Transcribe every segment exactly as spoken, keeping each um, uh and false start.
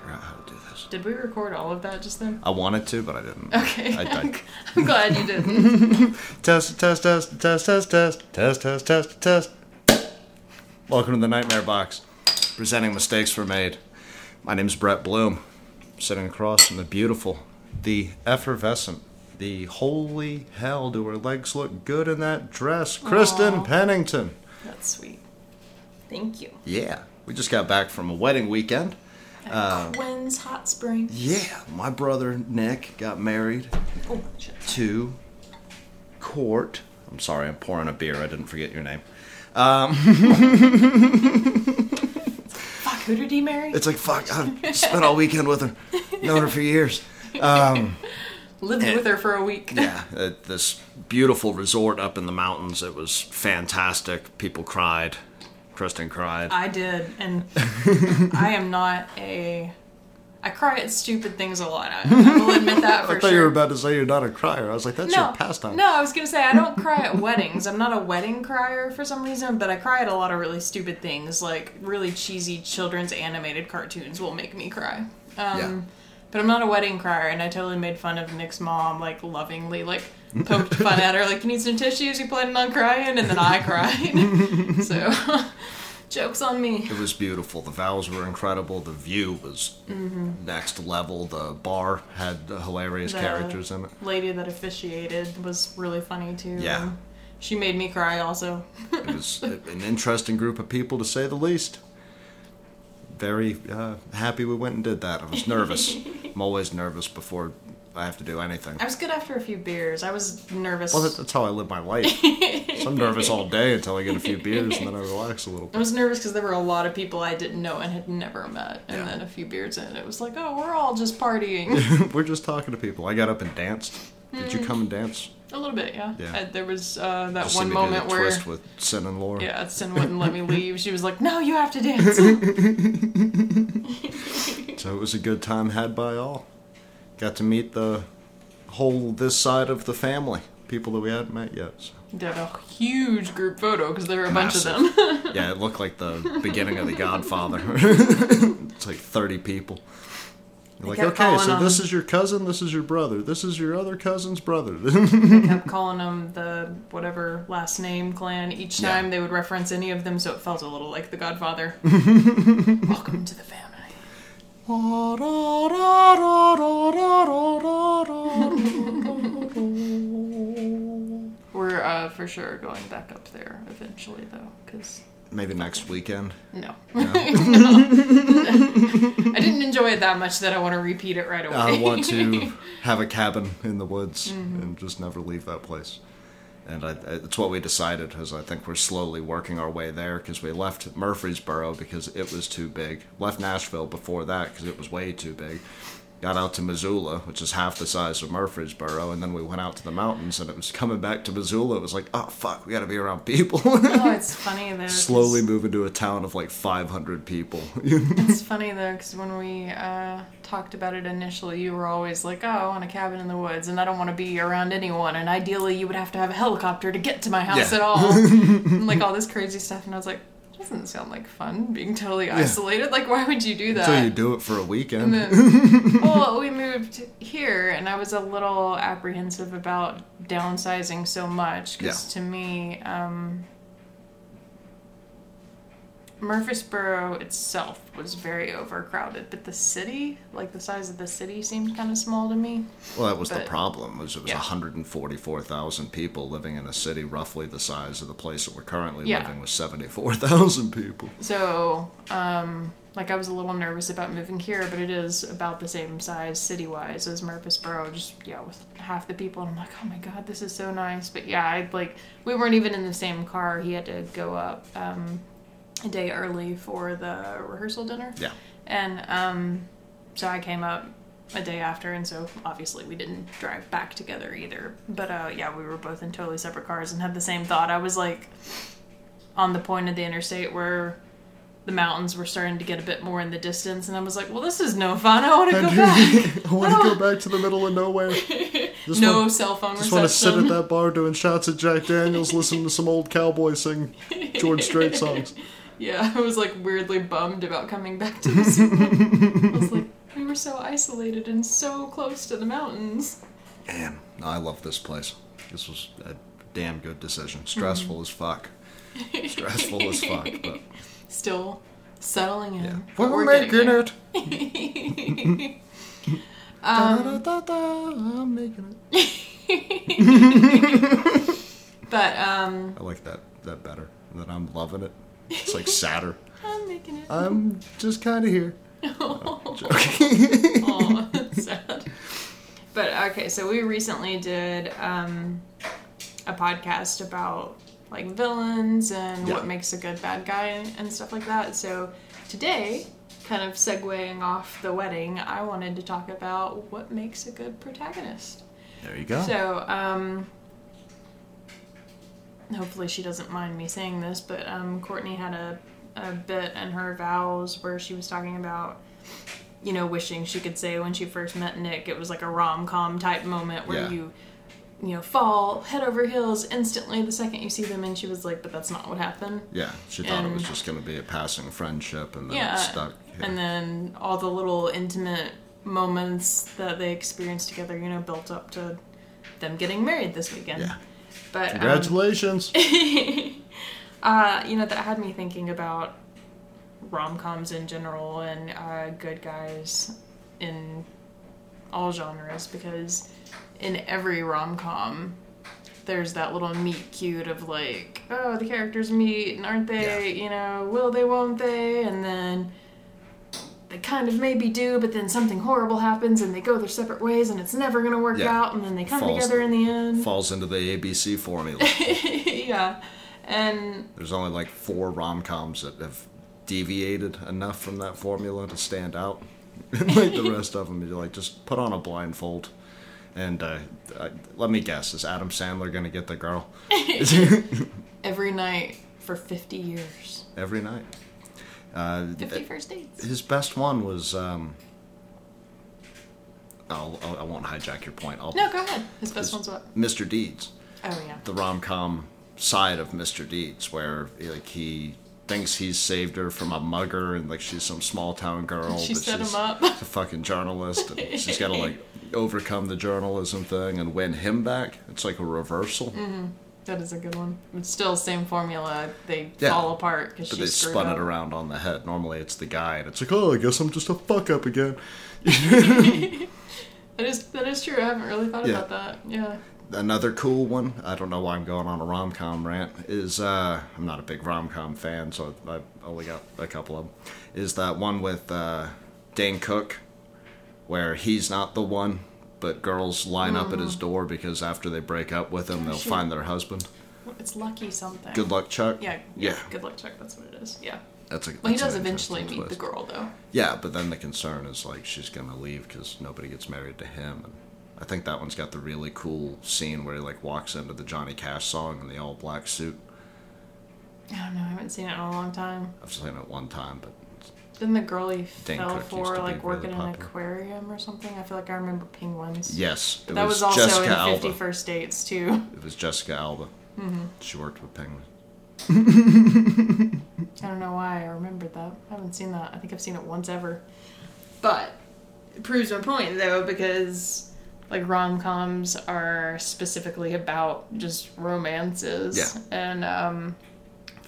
figure out how to do this. Did we record all of that just then? I wanted to, but I didn't. Okay. I, I, I'm glad you didn't. Test, test, test, test, test, test, test, test, test, test. Welcome to the Nightmare Box, presenting Mistakes Were Made. My name's Brett Bloom, sitting across from the beautiful, the effervescent, the holy hell, do her legs look good in that dress, Kristen Aww. Pennington. That's sweet. Thank you. Yeah. We just got back from a wedding weekend. At uh, Quinn's Hot Springs. Yeah. My brother, Nick, got married oh, shit. to Court. I'm sorry, I'm pouring a beer. I didn't forget your name. Um, fuck, who did he marry? It's like, fuck, I spent all weekend with her. Known her for years. Um, Lived and, with her for a week. Yeah. At this beautiful resort up in the mountains. It was fantastic. People cried. Kristen cried. I did, and I am not a... I cry at stupid things a lot. I, I will admit that for sure. I thought sure. you were about to say you're not a crier. I was like, that's no, your pastime. No, I was going to say, I don't cry at weddings. I'm not a wedding crier for some reason, but I cry at a lot of really stupid things, like really cheesy children's animated cartoons will make me cry. Um, yeah. But I'm not a wedding crier, and I totally made fun of Nick's mom, like, lovingly, like, poked fun at her, like, you need some tissues, you planning on crying? And then I cried. So, joke's on me. It was beautiful. The vows were incredible. The view was mm-hmm. next level. The bar had hilarious the characters in it. The lady that officiated was really funny, too. Yeah. And she made me cry, also. It was an interesting group of people, to say the least. Very uh, happy we went and did that. I was nervous. I'm always nervous before I have to do anything. I was good after a few beers. I was nervous. Well, that's how I live my life. So I'm nervous all day until I get a few beers, and then I relax a little bit. I was nervous because there were a lot of people I didn't know and had never met. And yeah. then a few beers in, it was like, oh, we're all just partying. We're just talking to people. I got up and danced. Did mm. you come and dance? A little bit, yeah. yeah. I, there was uh, that Just one moment where... twist with Sin and Laura. Yeah, Sin wouldn't let me leave. She was like, no, you have to dance. So it was a good time had by all. Got to meet the whole this side of the family. People that we hadn't met yet. So. They had a huge group photo because there were a Massive. bunch of them. Yeah, it looked like the beginning of The Godfather. It's like thirty people. You're like, okay, so this is your cousin, this is your brother, this is your other cousin's brother. They kept calling them the whatever last name clan each time yeah. they would reference any of them, so it felt a little like The Godfather. Welcome to the family. We're uh, for sure going back up there eventually, though, because... Maybe next weekend? No. no. no. I didn't enjoy it that much that I want to repeat it right away. I want to have a cabin in the woods mm-hmm. and just never leave that place. And I, it's what we decided, is I think we're slowly working our way there, because we left Murfreesboro because it was too big. Left Nashville before that because it was way too big. Got out to Missoula, which is half the size of Murfreesboro, and then we went out to the mountains, and it was coming back to Missoula. It was like, oh, fuck, we got to be around people. Oh, it's funny, though. Slowly cause... move into a town of, like, five hundred people. It's funny, though, because when we uh, talked about it initially, you were always like, oh, I want a cabin in the woods, and I don't want to be around anyone, and ideally you would have to have a helicopter to get to my house yeah. at all. And, like, all this crazy stuff, and I was like... doesn't sound like fun, being totally isolated. Yeah. Like, why would you do that? So you do it for a weekend. Then, well, we moved here, and I was a little apprehensive about downsizing so much, because yeah. to me, um, Murfreesboro itself was very overcrowded, but the city, like the size of the city, seemed kind of small to me. Well, that was but, the problem. Was it was yeah. one hundred forty-four thousand people living in a city roughly the size of the place that we're currently yeah. living with seventy-four thousand people. So, um, like I was a little nervous about moving here, but it is about the same size city-wise as Murfreesboro, just, yeah, with half the people. And I'm like, oh my God, this is so nice. But yeah, I like we weren't even in the same car. He had to go up, um... a day early for the rehearsal dinner. Yeah. And um, so I came up a day after, and so obviously we didn't drive back together either. But uh, yeah, we were both in totally separate cars and had the same thought. I was like on the point of the interstate where the mountains were starting to get a bit more in the distance, and I was like, well, this is no fun. I want to go back. I want to go back to the middle of nowhere. Just no want, cell phone just reception. Just want to sit at that bar doing shots at Jack Daniels, listening to some old cowboy sing George Strait songs. Yeah, I was, like, weirdly bummed about coming back to this. I was like, we were so isolated and so close to the mountains. Damn, I love this place. This was a damn good decision. Stressful mm-hmm. as fuck. Stressful as fuck, but... Still settling in. Yeah. We're, we're making it! it. um, da, da, da, da, I'm making it. But, um... I like that, that better, that I'm loving it. It's like sadder. I'm making it. I'm just kind of here. Oh, no, joking. Oh, that's sad. But okay, so we recently did um, a podcast about like villains and yeah. what makes a good bad guy and, and stuff like that. So today, kind of segueing off the wedding, I wanted to talk about what makes a good protagonist. There you go. So, um... hopefully she doesn't mind me saying this, but um, Courtney had a, a bit in her vows where she was talking about, you know, wishing she could say when she first met Nick, it was like a rom-com type moment where yeah. you, you know, fall head over heels instantly the second you see them. And she was like, but that's not what happened. Yeah, she thought and, it was just going to be a passing friendship and then yeah, it stuck. Yeah. And then all the little intimate moments that they experienced together, you know, built up to them getting married this weekend. Yeah. But, Congratulations. Um, uh, you know, that had me thinking about rom-coms in general and uh, good guys in all genres, because in every rom-com, there's that little meet-cute of like, oh, the characters meet and aren't they, yeah. you know, will they, won't they? And then they kind of maybe do, but then something horrible happens and they go their separate ways and it's never going to work yeah. out, and then they come falls, together in the end. Falls into the A B C formula. Yeah. And there's only like four rom-coms that have deviated enough from that formula to stand out. Like the rest of them, you're like, just put on a blindfold and uh, I, let me guess, is Adam Sandler going to get the girl? Every night for fifty years. Every night. Uh, fifty First Dates. His best one was. Um, I'll, I'll, I won't hijack your point. I'll, no, go ahead. His best his, one's what? Mister Deeds. Oh yeah. The rom-com side of Mister Deeds, where like he thinks he's saved her from a mugger, and like she's some small town girl. She but set she's him up. A fucking journalist, and she's got to like overcome the journalism thing and win him back. It's like a reversal. Mm-hmm. That is a good one. It's still the same formula. They yeah, fall apart because she's screwed up. But they spun it around on the head. Normally it's the guy, and it's like, oh, I guess I'm just a fuck-up again. that, is, that is true. I haven't really thought yeah. about that. Yeah. Another cool one, I don't know why I'm going on a rom-com rant, is, uh, I'm not a big rom-com fan, so I've only got a couple of them, is that one with uh, Dane Cook, where he's not the one. But girls line mm. up at his door because after they break up with him, they'll she, find their husband. It's Lucky something. Good Luck, Chuck. Yeah, yeah. Good Luck, Chuck. That's what it is. Yeah. That's a. Well, that's he does eventually meet twist. The girl, though. Yeah, but then the concern is like she's gonna leave because nobody gets married to him. And I think that one's got the really cool scene where he like walks into the Johnny Cash song in the all black suit. I don't know. I haven't seen it in a long time. I've seen it one time, but. Then the girl he Dan fell Cook for, like, working really in an aquarium or something. I feel like I remember penguins. Yes. It that was, was also Jessica in fifty First Dates, too. It was Jessica Alba. Mm-hmm. She worked with penguins. I don't know why I remembered that. I haven't seen that. I think I've seen it once ever. But it proves my point, though, because, like, rom-coms are specifically about just romances. Yeah. And, um...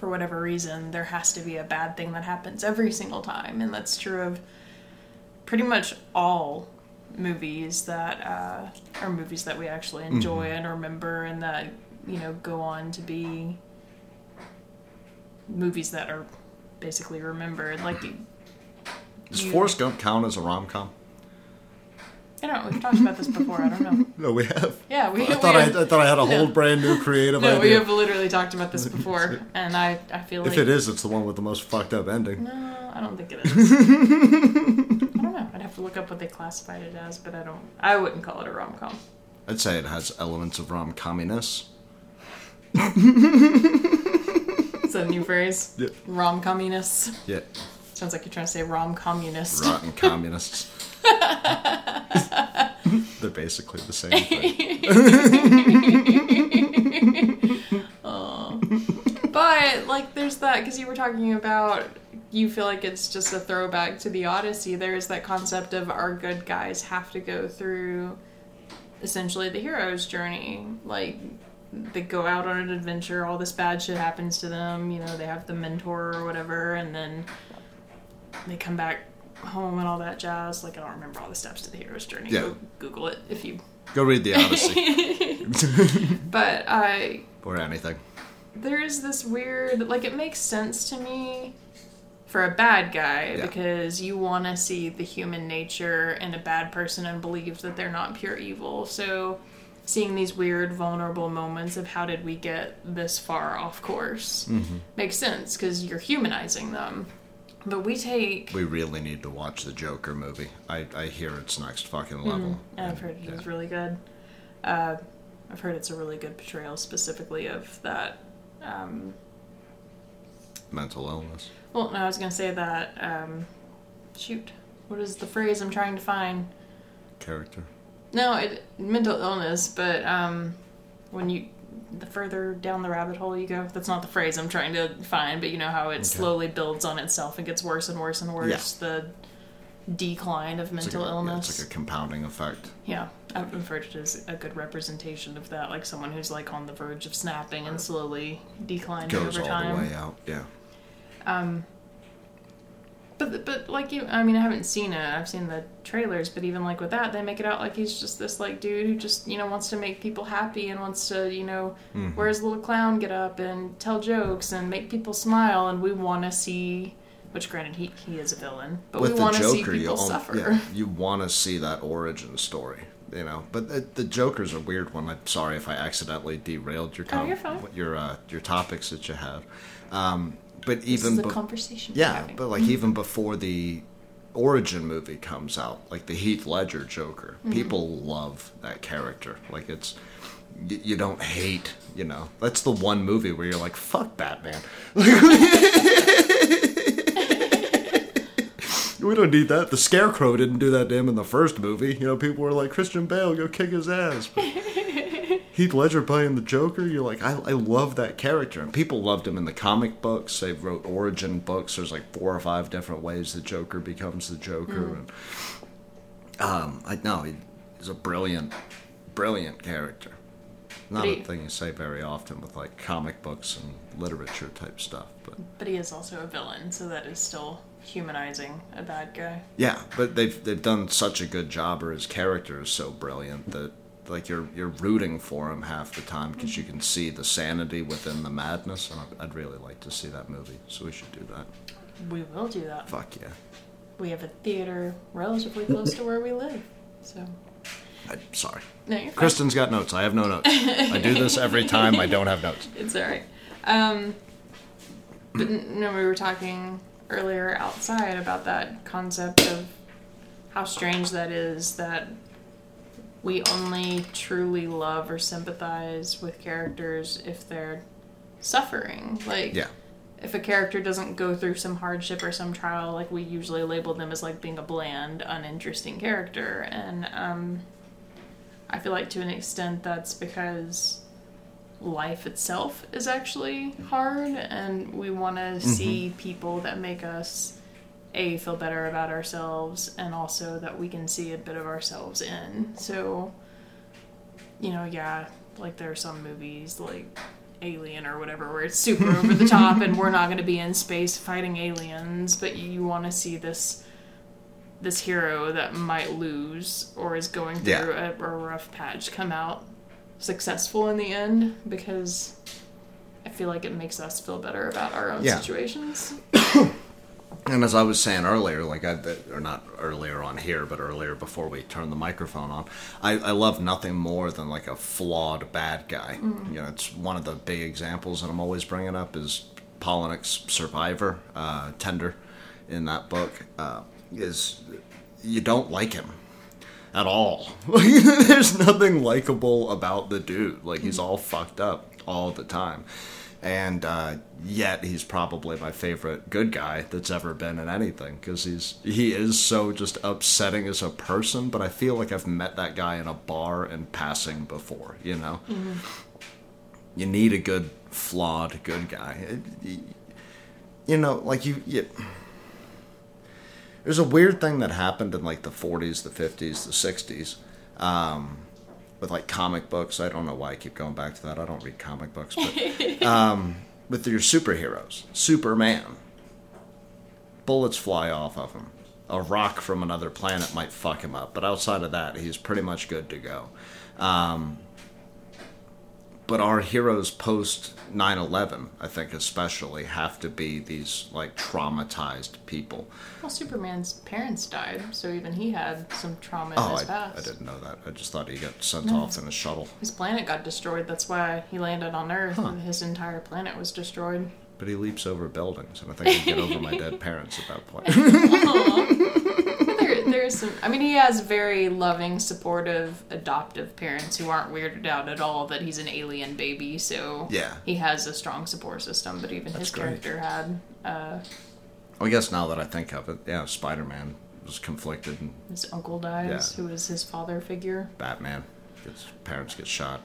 for whatever reason, there has to be a bad thing that happens every single time. And that's true of pretty much all movies that uh, are movies that we actually enjoy mm-hmm. and remember, and that, you know, go on to be movies that are basically remembered. Like, you, Does you, Forrest Gump count as a rom-com? I don't know. We've talked about this before. I don't know. No, we have. Yeah, we. I we thought have, I, I thought I had a no. whole brand new creative. No, idea. We have literally talked about this before, and I, I feel if like if it is, it's the one with the most fucked up ending. No, I don't think it is. I don't know. I'd have to look up what they classified it as, but I don't. I wouldn't call it a rom com. I'd say it has elements of rom comminess. It's a new phrase. Yeah. Rom comminess. Yeah. Sounds like you're trying to say rom communist. Rotten communists. They're basically the same thing. But like there's that that, because you were talking about, you feel like it's just a throwback to The Odyssey. There's that concept of our good guys have to go through essentially the hero's journey. Like, they go out on an adventure, all this bad shit happens to them, you know, they have the mentor or whatever, and then they come back home and all that jazz. Like, I don't remember all the steps to the hero's journey. Yeah. Go Google it if you... Go read The Odyssey. But I... Or anything. There is this weird... Like, it makes sense to me for a bad guy, yeah, because you want to see the human nature in a bad person and believe that they're not pure evil. So seeing these weird, vulnerable moments of how did we get this far off course, mm-hmm, makes sense, because you're humanizing them. But we take... We really need to watch the Joker movie. I, I hear it's next fucking level. Mm-hmm. I've and, heard it yeah. was really good. Uh, I've heard it's a really good portrayal specifically of that... Um, Mental illness. Well, no, I was going to say that... Um, shoot. What is the phrase I'm trying to find? Character. No, it, mental illness, but um, when you... The further down the rabbit hole you go, that's not the phrase I'm trying to find, but you know how it okay. slowly builds on itself and gets worse and worse and worse, yeah. the decline of mental it's like a, illness. Yeah, it's like a compounding effect. Yeah, I've referred to it as a good representation of that, like someone who's like on the verge of snapping and slowly declining goes over time. Goes all the way out, yeah. Um, but, but like, you, I mean, I haven't seen it. I've seen the trailers, but even like with that, they make it out like he's just this like dude who just, you know, wants to make people happy and wants to, you know, mm-hmm, wear his little clown get up and tell jokes and make people smile. And we want to see, which granted he, he is a villain, but with we want to see people you suffer. Yeah, you want to see that origin story, you know, but the, the Joker's a weird one. I'm sorry if I accidentally derailed your, com- oh, your, uh, your topics that you have. Um, But even the be- conversation yeah, but like mm-hmm, even before the origin movie comes out, like the Heath Ledger Joker, mm-hmm, people love that character. Like it's y- you don't hate, you know. That's the one movie where you're like, fuck Batman. We don't need that. The Scarecrow didn't do that to him in the first movie. You know, people were like, Christian Bale, go kick his ass. But Heath Ledger playing the Joker, you're like, I, I love that character. And people loved him in the comic books. They wrote origin books. There's like four or five different ways the Joker becomes the Joker. Mm. And um, I know he, he's a brilliant, brilliant character. Not he, a thing you say very often with like comic books and literature type stuff. But but he is also a villain, so that is still humanizing a bad guy. Yeah, but they've they've done such a good job, or his character is so brilliant that, like, you're you're rooting for him half the time because you can see the sanity within the madness. And I'd really like to see that movie, so we should do that. We will do that. Fuck yeah. We have a theater relatively close to where we live, so... I'm sorry. No, you're fine. Kristen's got notes. I have no notes. I do this every time. I don't have notes. It's all right. Um, but, no, we were talking earlier outside about that concept of how strange that is, that... We only truly love or sympathize with characters if they're suffering. Like, yeah. If a character doesn't go through some hardship or some trial, like, we usually label them as, like, being a bland, uninteresting character. And um, I feel like to an extent that's because life itself is actually hard, and we want to mm-hmm. see people that make us, A, feel better about ourselves, and also that we can see a bit of ourselves in. So, you know, yeah, like there are some movies like Alien or whatever where it's super over the top and we're not going to be in space fighting aliens, but you want to see this this hero that might lose or is going through yeah. a, a rough patch come out successful in the end, because I feel like it makes us feel better about our own yeah. situations. And as I was saying earlier, like I, or not earlier on here, but earlier before we turned the microphone on, I, I love nothing more than like a flawed bad guy. Mm. You know, it's one of the big examples that I'm always bringing up is Polinick's Survivor, uh, Tender, in that book, uh, is you don't like him at all. There's nothing likable about the dude. Like, he's all fucked up all the time. And uh, yet he's probably my favorite good guy that's ever been in anything, because he's he is so just upsetting as a person. But I feel like I've met that guy in a bar and passing before, you know? Mm-hmm. You need a good, flawed good guy. you know, like you, you there's a weird thing that happened in like the forties, the fifties, the sixties, um, with like comic books. I don't know why I keep going back to that. I don't read comic books, but um, with your superheroes, Superman, bullets fly off of him. A rock from another planet might fuck him up, but outside of that, he's pretty much good to go. Um, but our heroes post nine eleven, I think especially, have to be these like traumatized people. Well, Superman's parents died, so even he had some trauma in oh, his I, past. I didn't know that. I just thought he got sent no, off in a shuttle. His planet got destroyed. That's why he landed on Earth, huh. and his entire planet was destroyed. But he leaps over buildings, and I think I can get over my dead parents at that point. there, there is some. I mean, he has very loving, supportive, adoptive parents who aren't weirded out at all that he's an alien baby. So yeah. he has a strong support system. But even That's his great. character had. Uh, I guess now that I think of it, yeah, Spider-Man was conflicted. And, his uncle dies, yeah. who was his father figure. Batman, his parents get shot.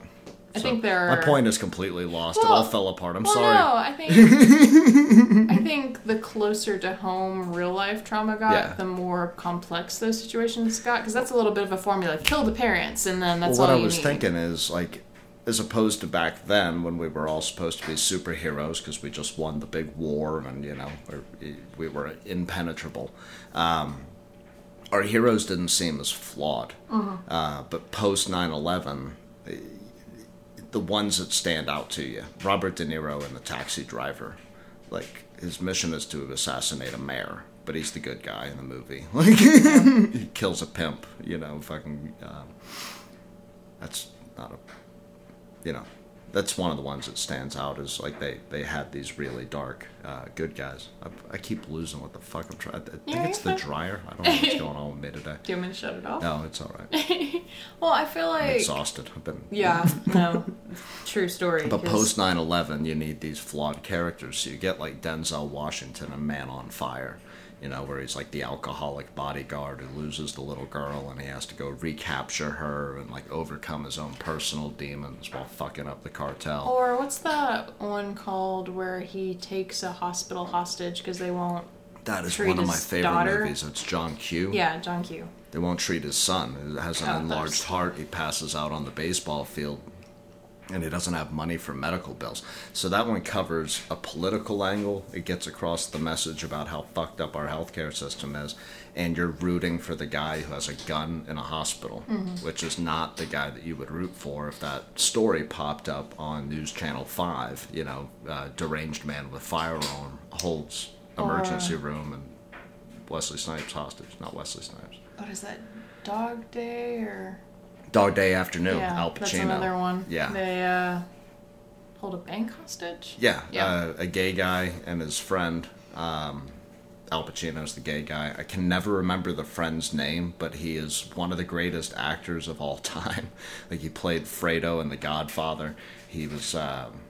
I so think there are... My point is completely lost. Well, it all fell apart. I'm well, sorry. No, I think I think the closer to home real life trauma got, yeah. the more complex those situations got. Because that's a little bit of a formula: kill the parents, and then that's well, all you need. What I was need. thinking is like, as opposed to back then when we were all supposed to be superheroes because we just won the big war and you know we were impenetrable. Um, our heroes didn't seem as flawed, mm-hmm. uh, but post nine eleven. The ones that stand out to you. Robert De Niro in The Taxi Driver. Like, his mission is to assassinate a mayor, but he's the good guy in the movie. Like, he kills a pimp, you know, fucking... Um, that's not a... You know, that's one of the ones that stands out is, like, they, they had these really dark uh, good guys. I, I keep losing what the fuck I'm trying... I think yeah, it's the fine. dryer. I don't know what's going on with me today. Do you want me to shut it off? No, it's all right. Well, I feel like... I'm exhausted. I've been... Yeah, no. True story. But post nine eleven, you need these flawed characters. So you get, like, Denzel Washington in Man on Fire, you know, where he's, like, the alcoholic bodyguard who loses the little girl and he has to go recapture her and, like, overcome his own personal demons while fucking up the cartel. Or what's that one called where he takes a hospital hostage because they won't That is treat one of my favorite daughter. movies. It's John Q. Yeah, John Q. They won't treat his son, who has an oh, enlarged that's... heart. He passes out on the baseball field, and he doesn't have money for medical bills. So that one covers a political angle. It gets across the message about how fucked up our healthcare system is, and you're rooting for the guy who has a gun in a hospital, mm-hmm. which is not the guy that you would root for if that story popped up on News Channel five. You know, uh, deranged man with firearm holds... emergency or, room and Wesley Snipes hostage. Not Wesley Snipes. What is that? Dog Day or... Dog Day Afternoon. Yeah, Al Pacino. That's another one. Yeah. They uh, hold a bank hostage? Yeah. yeah. Uh, a gay guy and his friend. Um, Al Pacino's the gay guy. I can never remember the friend's name, but he is one of the greatest actors of all time. Like, he played Frodo in The Godfather. He was... Um,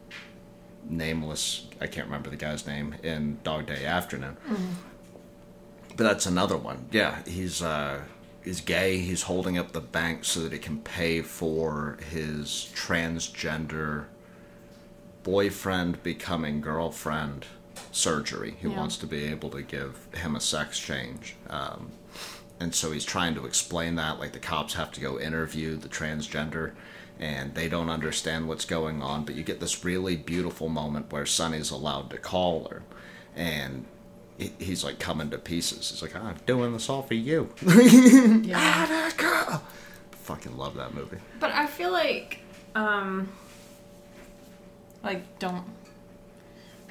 nameless, I can't remember the guy's name, in Dog Day Afternoon. Mm-hmm. But that's another one. Yeah, he's uh, he's gay. He's holding up the bank so that he can pay for his transgender boyfriend becoming girlfriend surgery. He yeah. wants to be able to give him a sex change. Um, and so he's trying to explain that. Like, the cops have to go interview the transgender and they don't understand what's going on, but you get this really beautiful moment where Sonny's allowed to call her, and he's like coming to pieces. He's like, oh, I'm doing this all for you. Yeah. I fucking love that movie. But I feel like, um, like, don't,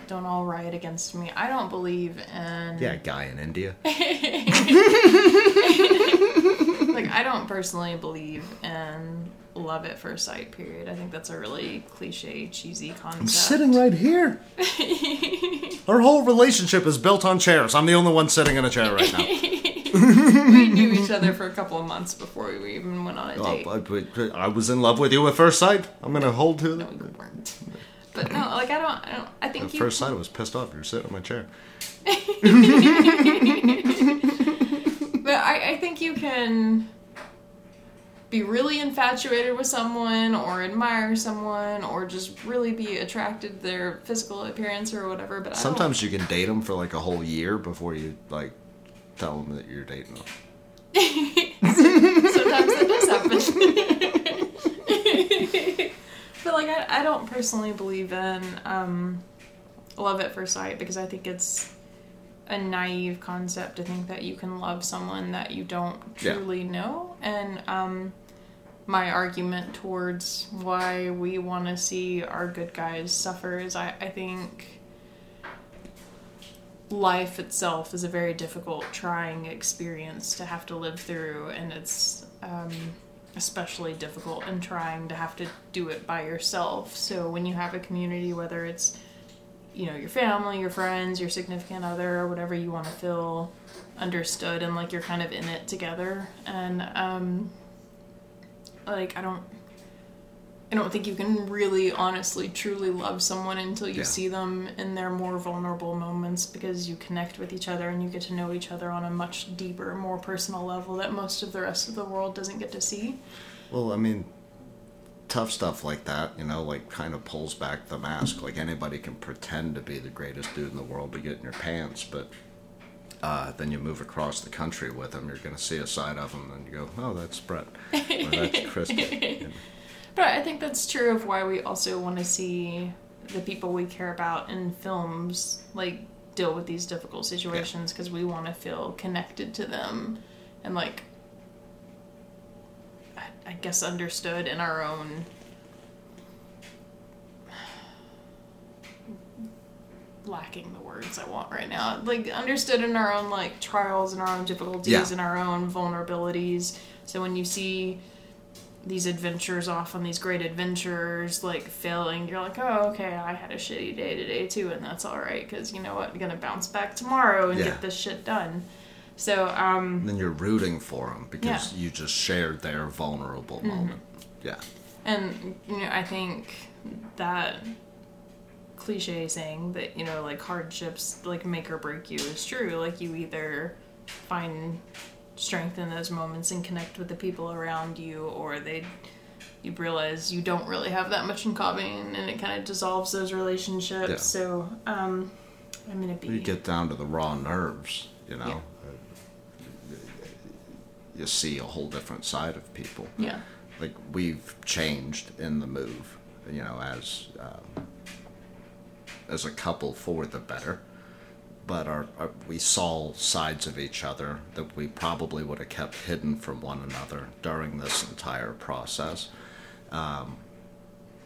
don't all riot against me. I don't believe in... Yeah, guy in India. Like, I don't personally believe in... love at first sight, period. I think that's a really cliche, cheesy concept. I'm sitting right here. Our whole relationship is built on chairs. I'm the only one sitting in a chair right now. We knew each other for a couple of months before we even went on a date. Oh, I, I was in love with you at first sight. I'm going to hold to it. No, you weren't. But no, like, I don't, I, don't, I think At you... first sight, I was pissed off. You were sitting in my chair. But I, I think you can... be really infatuated with someone or admire someone or just really be attracted to their physical appearance or whatever. But I sometimes don't... you can date them for like a whole year before you like tell them that you're dating them. Sometimes that does happen. But like I, I don't personally believe in um, love at first sight, because I think it's a naive concept to think that you can love someone that you don't truly yeah. know. And um, my argument towards why we want to see our good guys suffer is I, I think life itself is a very difficult, trying experience to have to live through, and it's um, especially difficult and trying to have to do it by yourself. So when you have a community, whether it's you know, your family, your friends, your significant other, whatever, you want to feel understood and like you're kind of in it together. And, um, like, I don't, I don't think you can really honestly, truly love someone until you yeah. see them in their more vulnerable moments, because you connect with each other and you get to know each other on a much deeper, more personal level that most of the rest of the world doesn't get to see. Well, I mean... tough stuff like that, you know, like kind of pulls back the mask. Like anybody can pretend to be the greatest dude in the world to get in your pants, but uh, then you move across the country with them, you're going to see a side of them and you go, oh, that's Brett, or that's Kristen. You know? But I think that's true of why we also want to see the people we care about in films like deal with these difficult situations, because yeah. we want to feel connected to them and like I guess understood in our own lacking the words I want right now like understood in our own like trials and our own difficulties yeah. and our own vulnerabilities. So when you see these adventures off on these great adventures like failing, you're like, oh okay, I had a shitty day today too, and that's alright, because you know what, I'm gonna bounce back tomorrow and yeah. get this shit done. So, um... and then you're rooting for them because yeah. you just shared their vulnerable moment. Mm-hmm. Yeah. And, you know, I think that cliche saying that, you know, like, hardships, like, make or break you is true. Like, you either find strength in those moments and connect with the people around you, or they... you realize you don't really have that much in common, and it kind of dissolves those relationships. Yeah. So, um... I'm gonna be... You get down to the raw nerves, you know? Yeah. You see a whole different side of people. Yeah. Like, we've changed in the move, you know, as um, as a couple for the better. But our, our we saw sides of each other that we probably would have kept hidden from one another during this entire process. Um,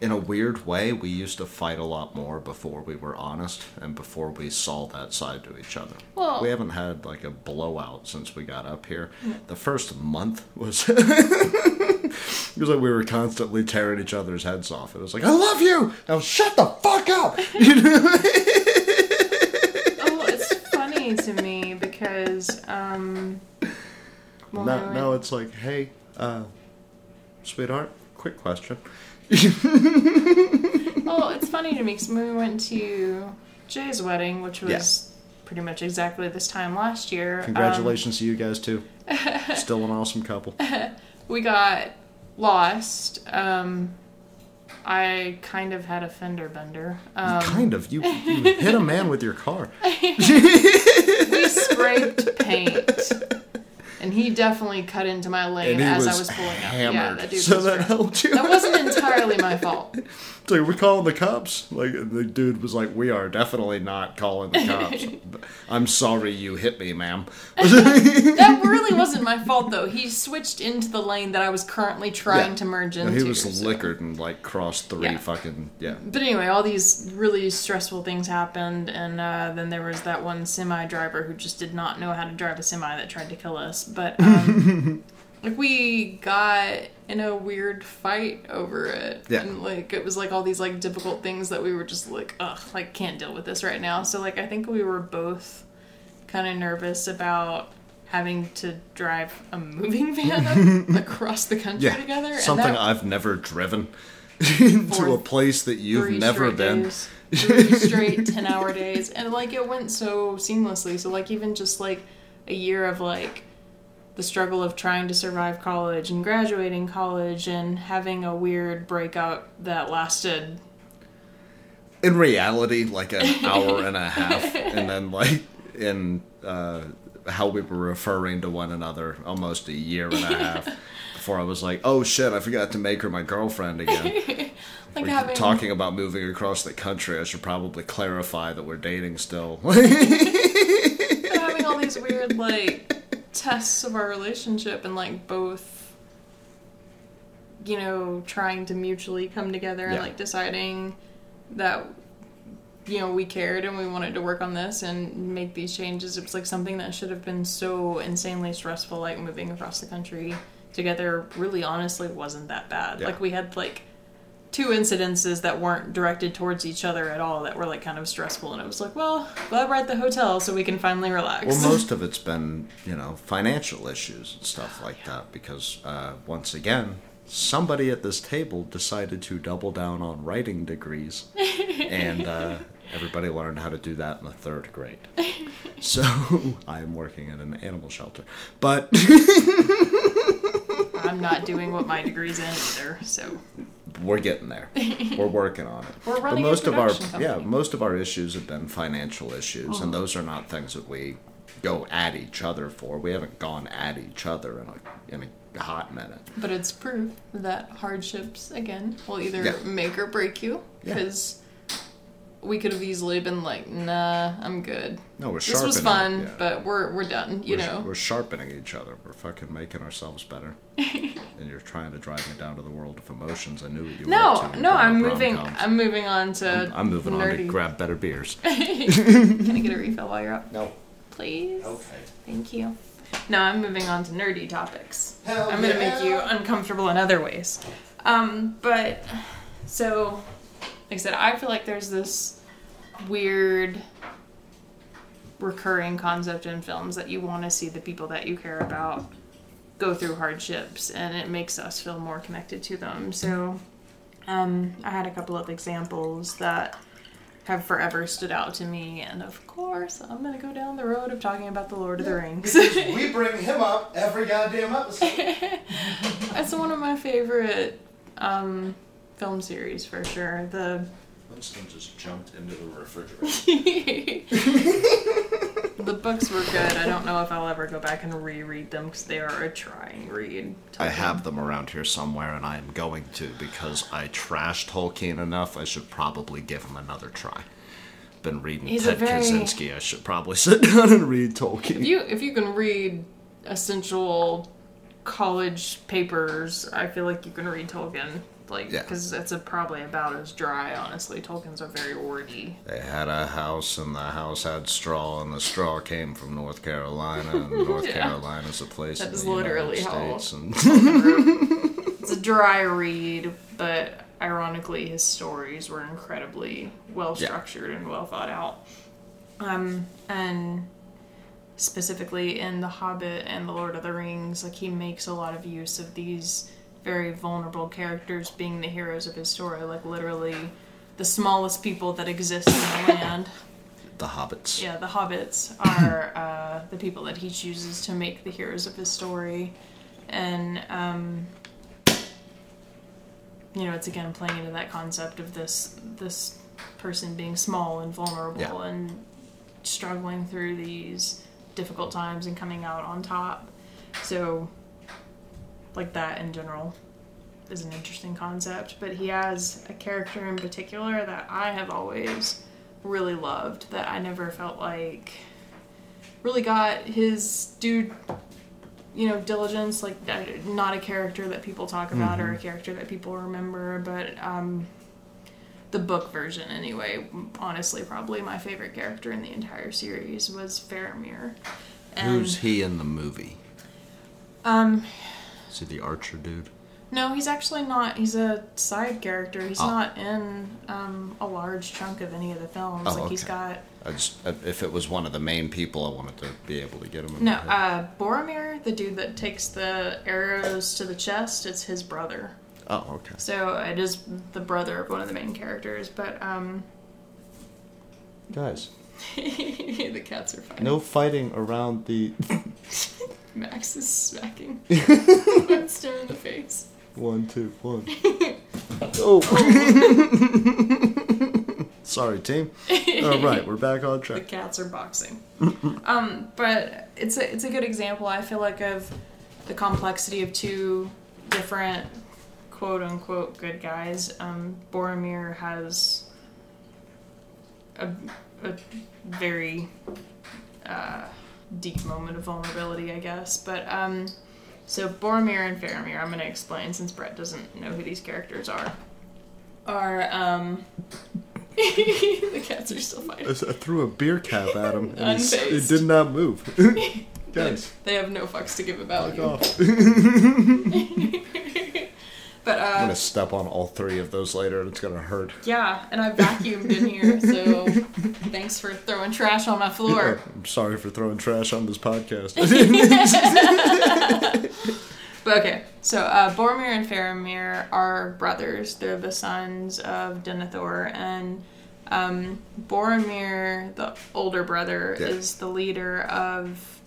in a weird way, we used to fight a lot more before we were honest and before we saw that side to each other. Well, we haven't had like a blowout since we got up here. Yeah. The first month was it was like we were constantly tearing each other's heads off. It was like, I love you! Now shut the fuck up! You know? Oh, it's funny to me because um well, now, no, now it's like, hey, uh, sweetheart, quick question. Well, it's funny to me because when we went to Jay's wedding, which was yeah. pretty much exactly this time last year. Congratulations um, to you guys, too. Still an awesome couple. We got lost. Um, I kind of had a fender bender. Um, kind of? You, you hit a man with your car. We scraped paint. And he definitely cut into my lane as was I was pulling up. Hammered. Yeah, that dude so was that helped you? That wasn't entirely my fault. It's like, we're calling the cops. Like, the dude was like, we are definitely not calling the cops. I'm sorry you hit me, ma'am. That really wasn't my fault, though. He switched into the lane that I was currently trying yeah. to merge into. No, he was so. liquored and, like, crossed three yeah. fucking... Yeah. But anyway, all these really stressful things happened, and uh, then there was that one semi driver who just did not know how to drive a semi that tried to kill us. But, um, like, we got in a weird fight over it. Yeah. And, like, it was, like, all these, like, difficult things that we were just, like, ugh, like, can't deal with this right now. So, like, I think we were both kind of nervous about having to drive a moving van across the country yeah. together. Something and that, I've never driven to a place that you've never been. Days, three straight ten-hour days. And, like, it went so seamlessly. So, like, even just, like, a year of, like... the struggle of trying to survive college and graduating college and having a weird breakup that lasted... in reality, like an hour and a half. And then, like, in uh, how we were referring to one another, almost a year and a half before I was like, oh shit, I forgot to make her my girlfriend again. Like we're having... talking about moving across the country. I should probably clarify that we're dating still. We're having all these weird, like, tests of our relationship and, like, both, you know, trying to mutually come together yeah. and, like, deciding... that, you know, we cared and we wanted to work on this and make these changes. It was like something that should have been so insanely stressful, like moving across the country together really honestly wasn't that bad. Yeah. Like we had like two incidences that weren't directed towards each other at all that were like kind of stressful. And it was like, well, glad we're at the hotel so we can finally relax. Well, most of it's been, you know, financial issues and stuff like yeah. that because uh, once again... somebody at this table decided to double down on writing degrees, and uh, everybody learned how to do that in the third grade. So I'm working at an animal shelter, but I'm not doing what my degree's in either. So we're getting there. We're working on it. We're running. But most a production of our company. yeah, most of our issues have been financial issues, oh. and those are not things that we go at each other for. We haven't gone at each other in a in a. hot minute. But it's proof that hardships, again, will either yeah. make or break you. Because yeah. we could have easily been like, nah, I'm good. No, we're sharpening. This was fun, yeah. but we're we're done, you we're, know. We're sharpening each other. We're fucking making ourselves better. And you're trying to drive me down to the world of emotions. I knew what you were No, to. no, I'm moving comes. I'm moving on to I'm, I'm moving nerdy. on to grab better beers. Can I get a refill while you're up? No. Please? Okay. Thank you. No, I'm moving on to nerdy topics. Hell I'm going to yeah. make you uncomfortable in other ways. Um, but, so, like I said, I feel like there's this weird recurring concept in films that you want to see the people that you care about go through hardships, and it makes us feel more connected to them. So, um, I had a couple of examples that... have forever stood out to me, and of course I'm gonna go down the road of talking about the Lord yeah, of the Rings. We bring him up every goddamn episode. It's one of my favorite um, film series for sure. The Winston just jumped into the refrigerator. The books were good. I don't know if I'll ever go back and reread them because they are a trying read. Tolkien. I have them around here somewhere, and I am going to because I trashed Tolkien enough. I should probably give him another try. Been reading He's Ted very... Kaczynski. I should probably sit down and read Tolkien. If you if you can read essential college papers, I feel like you can read Tolkien. Like, because yeah. it's a, probably about as dry, honestly. Tolkien's are very wordy. They had a house, and the house had straw, and the straw came from North Carolina, and North yeah. Carolina's a place that in is the literally United States. And... it's a dry read, but ironically, his stories were incredibly well-structured yeah. and well-thought-out. Um, and specifically in The Hobbit and The Lord of the Rings, like, he makes a lot of use of these... very vulnerable characters being the heroes of his story, like literally the smallest people that exist in the land. The hobbits. Yeah, the hobbits are uh, the people that he chooses to make the heroes of his story. And, um, you know, it's again playing into that concept of this this person being small and vulnerable yeah. and struggling through these difficult times and coming out on top. So... like that in general is an interesting concept, but he has a character in particular that I have always really loved that I never felt like really got his due, you know, diligence, like not a character that people talk about mm-hmm. or a character that people remember, but um, the book version anyway, honestly probably my favorite character in the entire series was Faramir. And, who's he in the movie? Um... Is he the archer dude? No, he's actually not. He's a side character. He's oh. not in um, a large chunk of any of the films. Oh, like okay. he's got... I just, if it was one of the main people, I wanted to be able to get him. In no, uh, Boromir, the dude that takes the arrows to the chest, it's his brother. Oh, okay. So it is the brother of one of the main characters, but... Um... Guys. The cats are fighting. No fighting around the... Max is smacking Webster in the face. One, two, one. Oh. Oh. Sorry, team. All right, we're back on track. The cats are boxing. um, but it's a, it's a good example, I feel like, of the complexity of two different quote-unquote good guys. Um, Boromir has a, a very... Uh, deep moment of vulnerability, I guess. But, um, so Boromir and Faramir, I'm going to explain since Brett doesn't know who these characters are, are, um, the cats are still fighting. I threw a beer cap at him, and it did not move. Guys. They have no fucks to give about you. But, uh, I'm going to step on all three of those later, and it's going to hurt. Yeah, and I vacuumed in here, so thanks for throwing trash on my floor. I'm sorry for throwing trash on this podcast. But okay, so uh, Boromir and Faramir are brothers. They're the sons of Denethor, and um, Boromir, the older brother, yeah. is the leader of...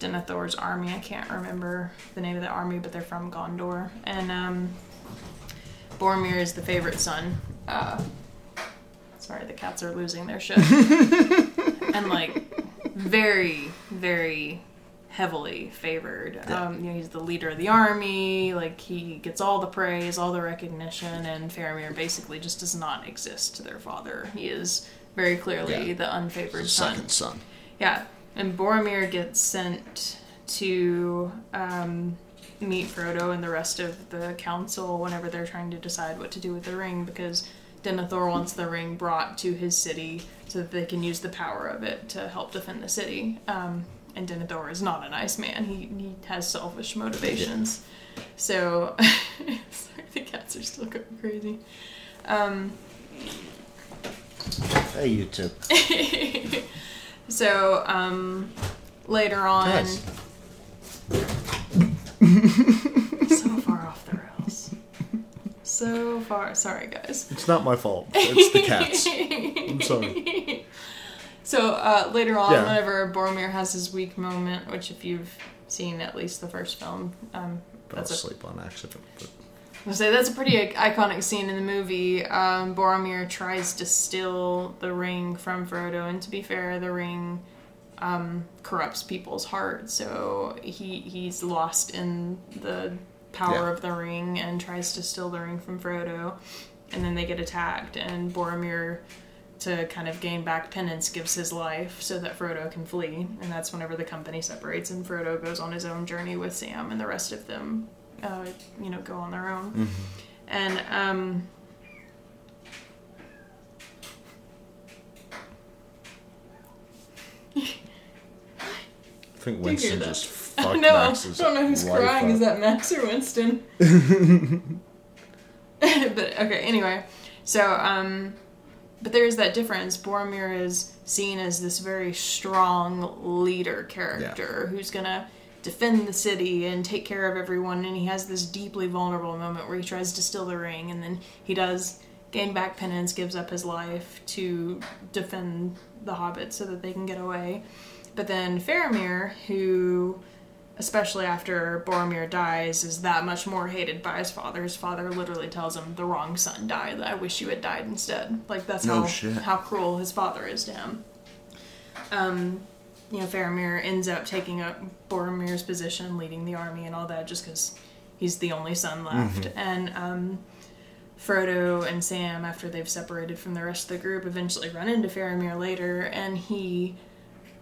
Denethor's army. I can't remember the name of the army, but they're from Gondor. And um, Boromir is the favorite son. Uh, sorry, the cats are losing their shit. And like very, very heavily favored. Um, you know, he's the leader of the army. Like he gets all the praise, all the recognition, and Faramir basically just does not exist to their father. He is very clearly yeah. the unfavored the son. Second son. Yeah. And Boromir gets sent to um, meet Frodo and the rest of the council whenever they're trying to decide what to do with the ring, because Denethor wants the ring brought to his city so that they can use the power of it to help defend the city. Um, and Denethor is not a nice man. He, he has selfish motivations. So, sorry, the cats are still going crazy. Um, hey, you two. So, um, later on... Yes. So far off the rails. So far... Sorry, guys. It's not my fault. It's the cats. I'm sorry. So, uh, later on, yeah. whenever Boromir has his weak moment, which if you've seen at least the first film... Um, I'll sleep a, on accident. But... I was going to say, that's a pretty iconic scene in the movie. Um, Boromir tries to steal the ring from Frodo, and to be fair, the ring um, corrupts people's hearts, so he he's lost in the power yeah. of the ring and tries to steal the ring from Frodo, and then they get attacked, and Boromir, to kind of gain back penance, gives his life so that Frodo can flee, and that's whenever the company separates, and Frodo goes on his own journey with Sam and the rest of them. Uh, you know, go on their own. Mm-hmm. And, um... I think Winston just fucked no, Max's I don't know who's crying. Up. Is that Max or Winston? But, okay, anyway. So, um... But there is that difference. Boromir is seen as this very strong leader character yeah. who's gonna... defend the city and take care of everyone, and he has this deeply vulnerable moment where he tries to steal the ring, and then he does gain back penance, gives up his life to defend the hobbits so that they can get away. But then Faramir, who, especially after Boromir dies, is that much more hated by his father. His father literally tells him, the wrong son died, I wish you had died instead. Like, that's no how, shit. how cruel his father is to him. Um... You know, Faramir ends up taking up Boromir's position, leading the army and all that, just because he's the only son left. Mm-hmm. And um, Frodo and Sam, after they've separated from the rest of the group, eventually run into Faramir later, and he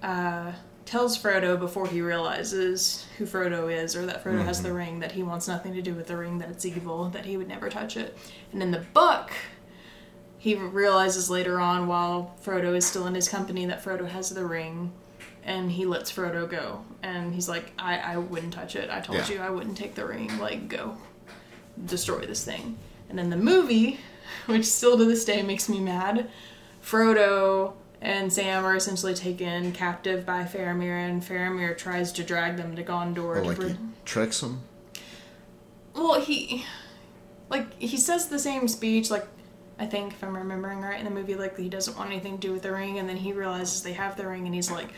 uh, tells Frodo before he realizes who Frodo is, or that Frodo mm-hmm. has the ring, that he wants nothing to do with the ring, that it's evil, that he would never touch it. And in the book... he realizes later on, while Frodo is still in his company, that Frodo has the ring, and he lets Frodo go. And he's like, I, I wouldn't touch it. I told yeah. you I wouldn't take the ring. Like, go. Destroy this thing. And then the movie, which still to this day makes me mad, Frodo and Sam are essentially taken captive by Faramir, and Faramir tries to drag them to Gondor. Or like to... he tricks them? Well, he... Like, he says the same speech, like, I think, if I'm remembering right, in the movie, like, he doesn't want anything to do with the ring, and then he realizes they have the ring, and he's like,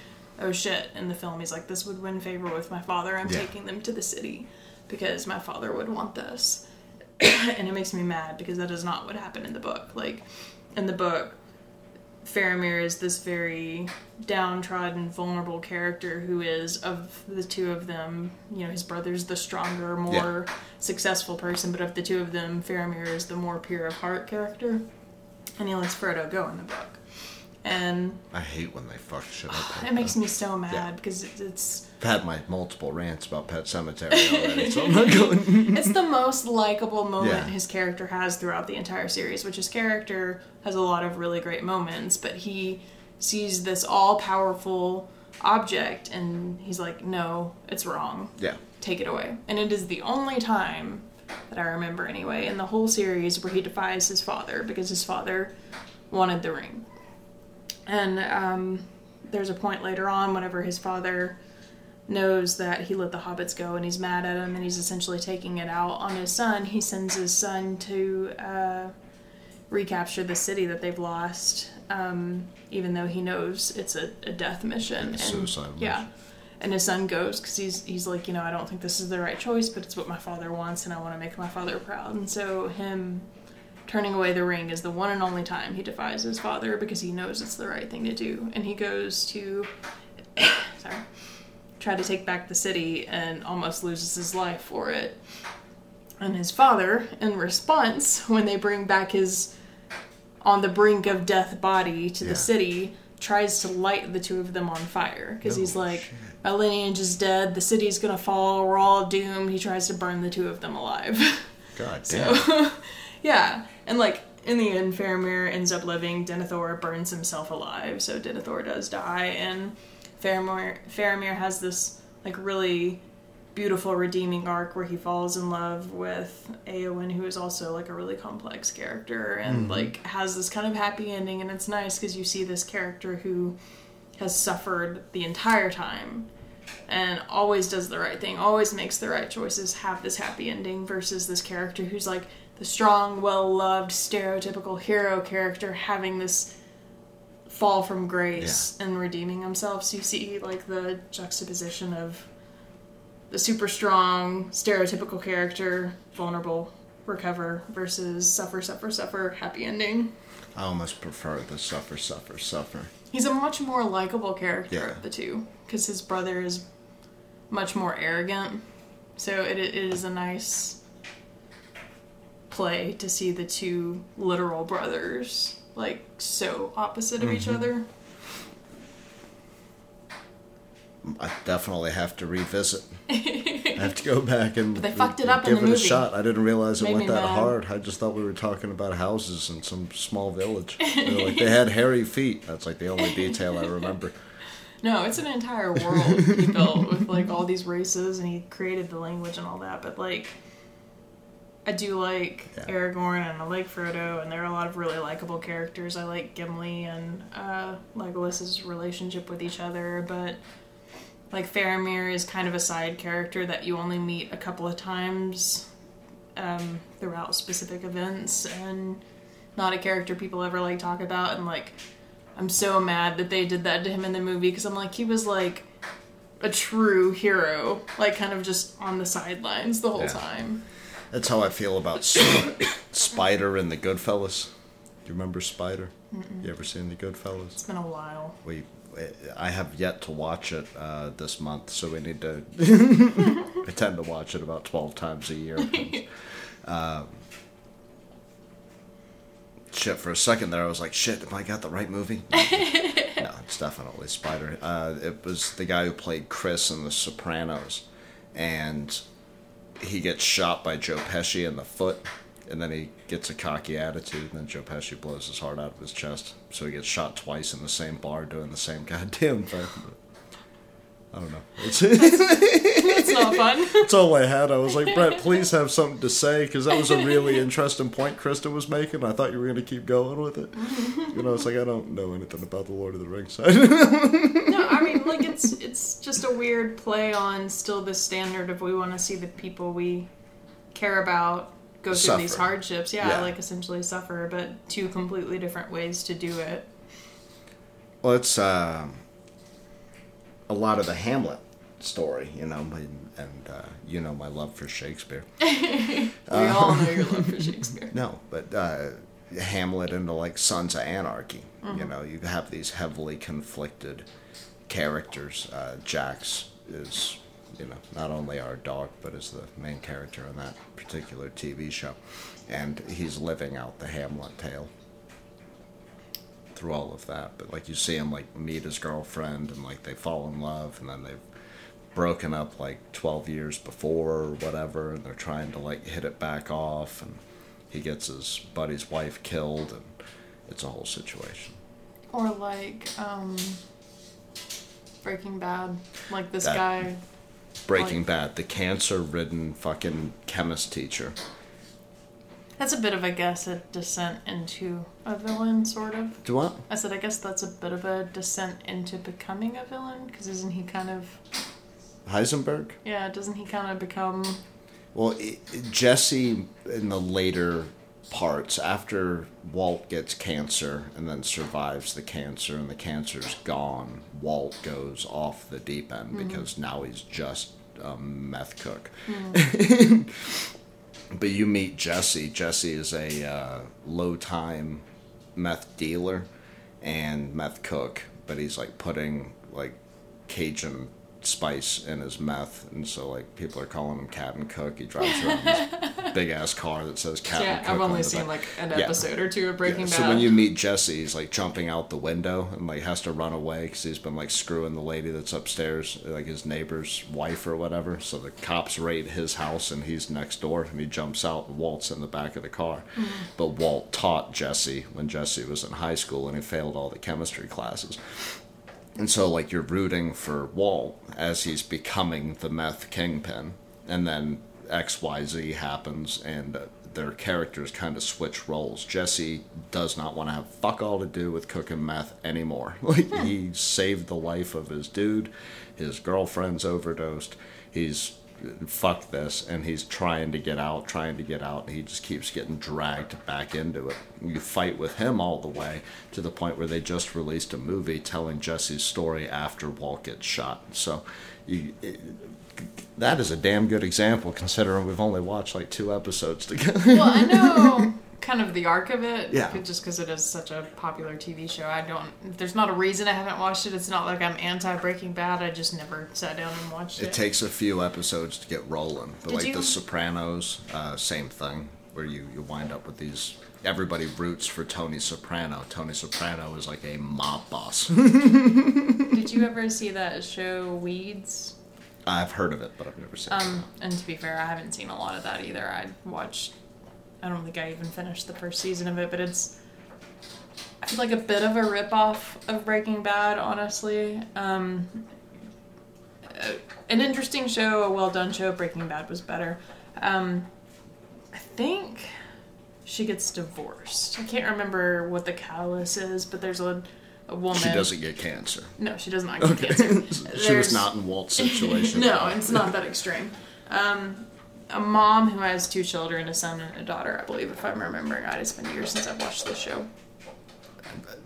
oh shit, in the film he's like, this would win favor with my father. I'm yeah. taking them to the city because my father would want this. And it makes me mad because that is not what happened in the book. Like, in the book, Faramir is this very downtrodden, vulnerable character who is, of the two of them, you know, his brother's the stronger, more yeah. successful person, but of the two of them, Faramir is the more pure of heart character. And he lets Frodo go in the book. And I hate when they fuck shit up. It makes me so mad yeah. because it, it's... I've had my multiple rants about Pet Sematary already, so I'm not going... It's the most likable moment yeah. his character has throughout the entire series, which his character has a lot of really great moments, but he sees this all-powerful object, and he's like, no, it's wrong. Yeah. Take it away. And it is the only time that I remember, anyway, in the whole series where he defies his father, because his father wanted the ring. And um, there's a point later on whenever his father knows that he let the hobbits go and he's mad at him and he's essentially taking it out on his son. He sends his son to uh, recapture the city that they've lost, um, even though he knows it's a, a death mission. It's and, suicide mission. Yeah. And his son goes because he's, he's like, you know, I don't think this is the right choice, but it's what my father wants and I want to make my father proud. And so him... turning away the ring is the one and only time he defies his father because he knows it's the right thing to do. And he goes to sorry, try to take back the city and almost loses his life for it. And his father, in response, when they bring back his on the brink of death body to yeah. the city, tries to light the two of them on fire. Because no he's like, shit. My lineage is dead, the city's going to fall, we're all doomed. He tries to burn the two of them alive. God damn. So, yeah. And, like, in the end, Faramir ends up living. Denethor burns himself alive, so Denethor does die. And Faramir, Faramir has this, like, really beautiful redeeming arc where he falls in love with Eowyn, who is also, like, a really complex character and, mm-hmm. like, has this kind of happy ending. And it's nice because you see this character who has suffered the entire time and always does the right thing, always makes the right choices, have this happy ending versus this character who's, like, the strong, well-loved, stereotypical hero character having this fall from grace yeah. and redeeming himself. So you see, like, the juxtaposition of the super strong, stereotypical character, vulnerable, recover, versus suffer, suffer, suffer, happy ending. I almost prefer the suffer, suffer, suffer. He's a much more likable character yeah. of the two, because his brother is much more arrogant. So it, it is a nice... play to see the two literal brothers, like, so opposite of mm-hmm. each other. I definitely have to revisit. I have to go back and but they fucked it up give in the it movie. A shot. I didn't realize it Made went that mad. Hard. I just thought we were talking about houses in some small village. They, were like, they had hairy feet. That's like the only detail I remember. No, it's an entire world he built with, like, all these races, and he created the language and all that, but, like, I do like yeah. Aragorn, and I like Frodo, and there are a lot of really likable characters. I like Gimli and uh, Legolas's relationship with each other, but, like, Faramir is kind of a side character that you only meet a couple of times um, throughout specific events, and not a character people ever, like, talk about, and, like, I'm so mad that they did that to him in the movie, because I'm like, he was, like, a true hero, like, kind of just on the sidelines the whole yeah. time. That's how I feel about Spider and the Goodfellas. Do you remember Spider? Mm-mm. You ever seen the Goodfellas? It's been a while. We, I have yet to watch it uh, this month, so we need to... I tend to watch it about twelve times a year. um, shit, for a second there, I was like, shit, have I got the right movie? No, it's definitely Spider. Uh, it was the guy who played Chris in The Sopranos, and... he gets shot by Joe Pesci in the foot, and then he gets a cocky attitude, and then Joe Pesci blows his heart out of his chest, so he gets shot twice in the same bar doing the same goddamn thing. I don't know. It's that's not fun. That's all I had. I was like, Brett, please have something to say, because that was a really interesting point Kristen was making. I thought you were going to keep going with it. You know, it's like, I don't know anything about the Lord of the Rings. No, I mean, like, it's it's just a weird play on still the standard of we want to see the people we care about go suffer. Through these hardships. Yeah, yeah, like, essentially suffer, but two completely different ways to do it. Well, it's... Uh... a lot of the Hamlet story, you know, and uh, you know my love for Shakespeare. We uh, all know your love for Shakespeare. No, but uh, Hamlet and the, like, Sons of Anarchy. Mm-hmm. You know, you have these heavily conflicted characters. Uh, Jax is, you know, not only our dog, but is the main character on that particular T V show. And he's living out the Hamlet tale through all of that. But, like, you see him, like, meet his girlfriend, and, like, they fall in love, and then they've broken up, like, twelve years before or whatever, and they're trying to, like, hit it back off, and he gets his buddy's wife killed, and it's a whole situation. Or, like, um, Breaking Bad. Like, this that, guy... Breaking like, Bad, the cancer-ridden fucking chemist teacher. That's a bit of, I guess, a descent into a villain, sort of. Do what? I said, I guess that's a bit of a descent into becoming a villain, because isn't he kind of... Heisenberg? Yeah, doesn't he kind of become... Well, it, Jesse, in the later parts, after Walt gets cancer and then survives the cancer and the cancer's gone, Walt goes off the deep end, mm-hmm. because now he's just a meth cook. Mm-hmm. But you meet Jesse. Jesse is a uh, low-time meth dealer and meth cook, but he's, like, putting, like, Cajun spice in his meth, and so, like, people are calling him Captain Cook. He drives around this big ass car that says Captain yeah, Cook. I've only on seen back. like an episode yeah. or two of Breaking yeah. Bad. So when you meet Jesse, he's, like, jumping out the window and, like, has to run away because he's been, like, screwing the lady that's upstairs, like his neighbor's wife or whatever. So the cops raid his house and he's next door, and he jumps out and Walt's in the back of the car. Mm-hmm. But Walt taught Jesse when Jesse was in high school and he failed all the chemistry classes. And so, like, you're rooting for Walt as he's becoming the meth kingpin. And then X Y Z happens, and uh, their characters kind of switch roles. Jesse does not want to have fuck all to do with cooking meth anymore. Like, hmm. he saved the life of his dude. His girlfriend's overdosed. He's, fuck this. And he's trying to get out, trying to get out. And he just keeps getting dragged back into it. You fight with him all the way to the point where they just released a movie telling Jesse's story after Walt gets shot. So you, it, that is a damn good example, considering we've only watched like two episodes together. Well, I know kind of the arc of it, yeah. just because it is such a popular T V show. I don't, there's not a reason I haven't watched it. It's not like I'm anti-Breaking Bad. I just never sat down and watched it. It takes a few episodes to get rolling. But Did like you... The Sopranos, uh, same thing, where you, you wind up with these, everybody roots for Tony Soprano. Tony Soprano is like a mob boss. Did you ever see that show Weeds? I've heard of it, but I've never seen um, it. Um, and to be fair, I haven't seen a lot of that either. I watched... I don't think I even finished the first season of it, but it's, I feel like, a bit of a ripoff of Breaking Bad, honestly. Um, an interesting show, a well-done show. Breaking Bad was better. Um, I think she gets divorced. I can't remember what the catalyst is, but there's a, a woman... She doesn't get cancer. No, she does not get okay. cancer. She was not in Walt's situation. No, it's not that extreme. Um... A mom who has two children, a son and a daughter, I believe, if I'm remembering right. It's been years since I've watched this show.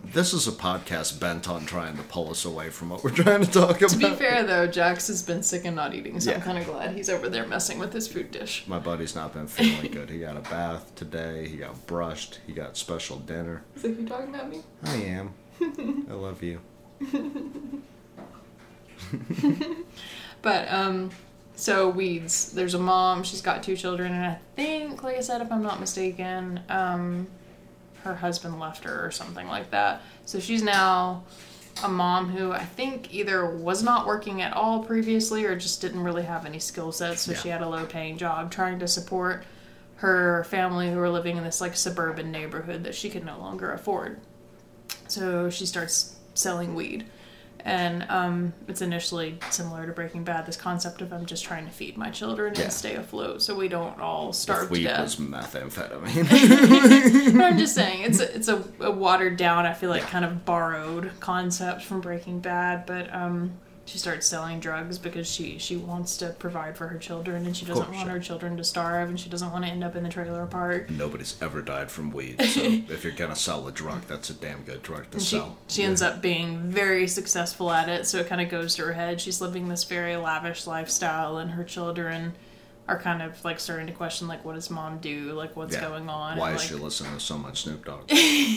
This is a podcast bent on trying to pull us away from what we're trying to talk about. To be fair, though, Jax has been sick and not eating, so yeah. I'm kind of glad he's over there messing with his food dish. My buddy's not been feeling good. He got a bath today. He got brushed. He got special dinner. Is that you talking about me? I am. I love you. But, um... So, Weeds. There's a mom, she's got two children, and I think, like I said, if I'm not mistaken, um, her husband left her or something like that. So she's now a mom who I think either was not working at all previously or just didn't really have any skill sets, so yeah. she had a low-paying job trying to support her family who were living in this, like, suburban neighborhood that she could no longer afford. So she starts selling weed. And um, it's initially similar to Breaking Bad, this concept of I'm just trying to feed my children yeah. and stay afloat so we don't all starve to death. If weed was methamphetamine. I'm just saying, it's a, it's a, a watered down, I feel like, yeah. kind of borrowed concept from Breaking Bad, but um, she starts selling drugs because she, she wants to provide for her children, and she doesn't course, want yeah. her children to starve, and she doesn't want to end up in the trailer park. Nobody's ever died from weed, so if you're going to sell a drug, that's a damn good drug to and sell. She, she yeah. ends up being very successful at it, so it kind of goes to her head. She's living this very lavish lifestyle, and her children are kind of, like, starting to question, like, what does mom do? Like, what's yeah. going on? Why and, is like... she listening to so much Snoop Dogg? They're